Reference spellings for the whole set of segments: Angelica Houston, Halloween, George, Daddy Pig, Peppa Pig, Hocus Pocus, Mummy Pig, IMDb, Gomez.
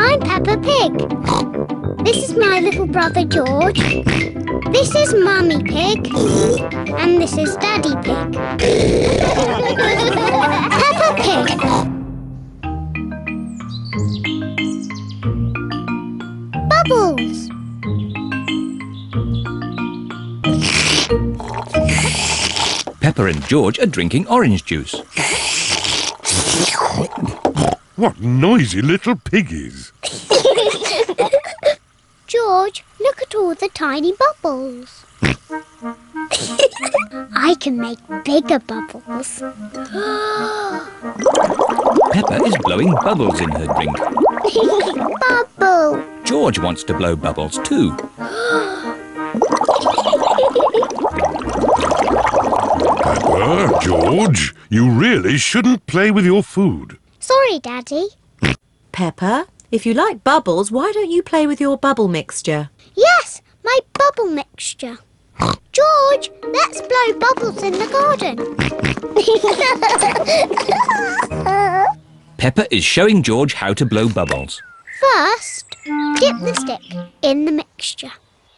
I'm Peppa Pig. This is my little brother George. This is Mummy Pig. And this is Daddy Pig. Peppa Pig. Bubbles. Peppa and George are drinking orange juice. What noisy little piggies! George, look at all the tiny bubbles. I can make bigger bubbles. Peppa is blowing bubbles in her drink. Bubble! George wants to blow bubbles too. George, you really shouldn't play with your food. Sorry, Daddy. Peppa, if you like bubbles, why don't you play with your bubble mixture? Yes, my bubble mixture. George, let's blow bubbles in the garden. Peppa is showing George how to blow bubbles. First, dip the stick in the mixture.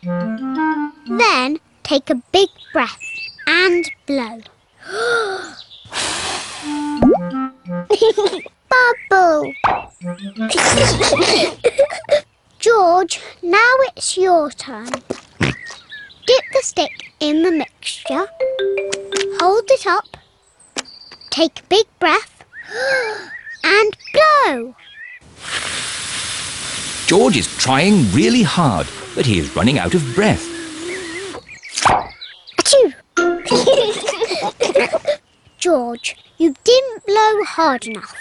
Then, take a big breath and blow. Bubble! George, now it's your turn. Dip the stick in the mixture. Hold it up. Take a big breath. And blow! George is trying really hard, but he is running out of breath. Achoo! George, you didn't blow hard enough.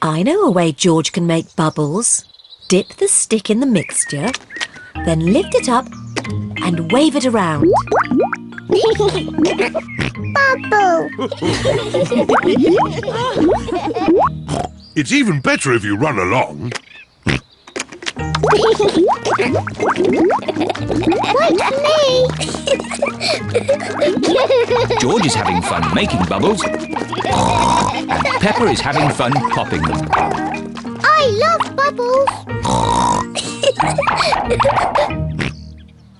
I know a way George can make bubbles. Dip the stick in the mixture, then lift it up and wave it around. Bubble! It's even better if you run along. George is having fun making bubbles, and Peppa is having fun popping them. I love bubbles.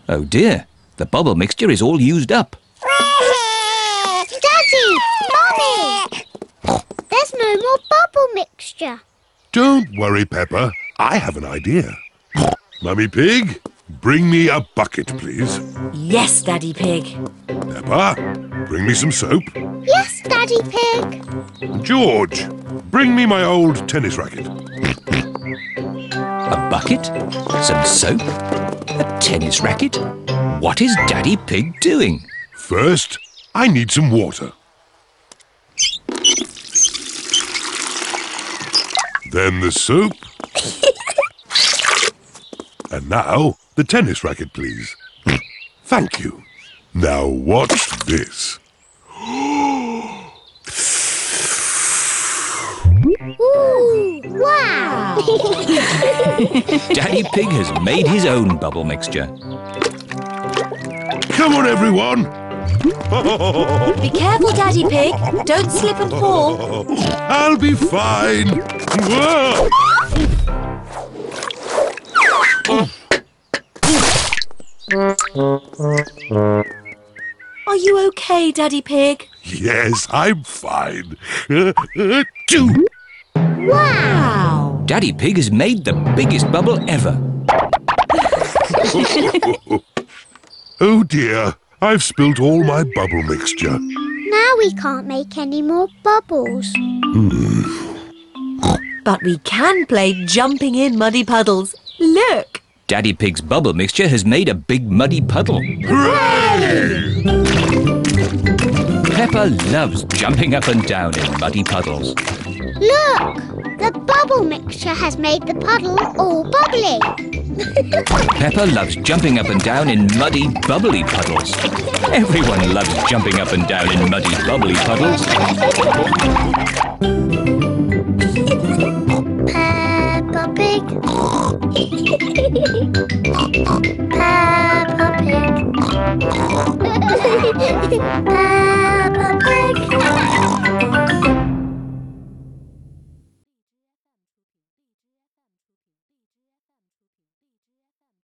Oh dear, the bubble mixture is all used up. Daddy, Mummy, there's no more bubble mixture. Don't worry, Peppa. I have an idea. Mummy Pig, bring me a bucket, please. Yes, Daddy Pig. Peppa, bring me some soap. Yes, Daddy Pig. George, bring me my old tennis racket. A bucket, some soap, a tennis racket. What is Daddy Pig doing? First, I need some water. Then the soap. And now, the tennis racket, please. Thank you. Now watch this. Ooh, wow! Daddy Pig has made his own bubble mixture. Come on, everyone! Be careful, Daddy Pig. Don't slip and fall. I'll be fine. Whoa! Are you okay, Daddy Pig? Yes, I'm fine. Wow! Daddy Pig has made the biggest bubble ever. Oh dear, I've spilt all my bubble mixture. Now we can't make any more bubbles. But we can play jumping in muddy puddles. Look! Daddy Pig's bubble mixture has made a big muddy puddle. Hooray! Peppa loves jumping up and down in muddy puddles. Look! The bubble mixture has made the puddle all bubbly. Peppa loves jumping up and down in muddy, bubbly puddles. Everyone loves jumping up and down in muddy, bubbly puddles.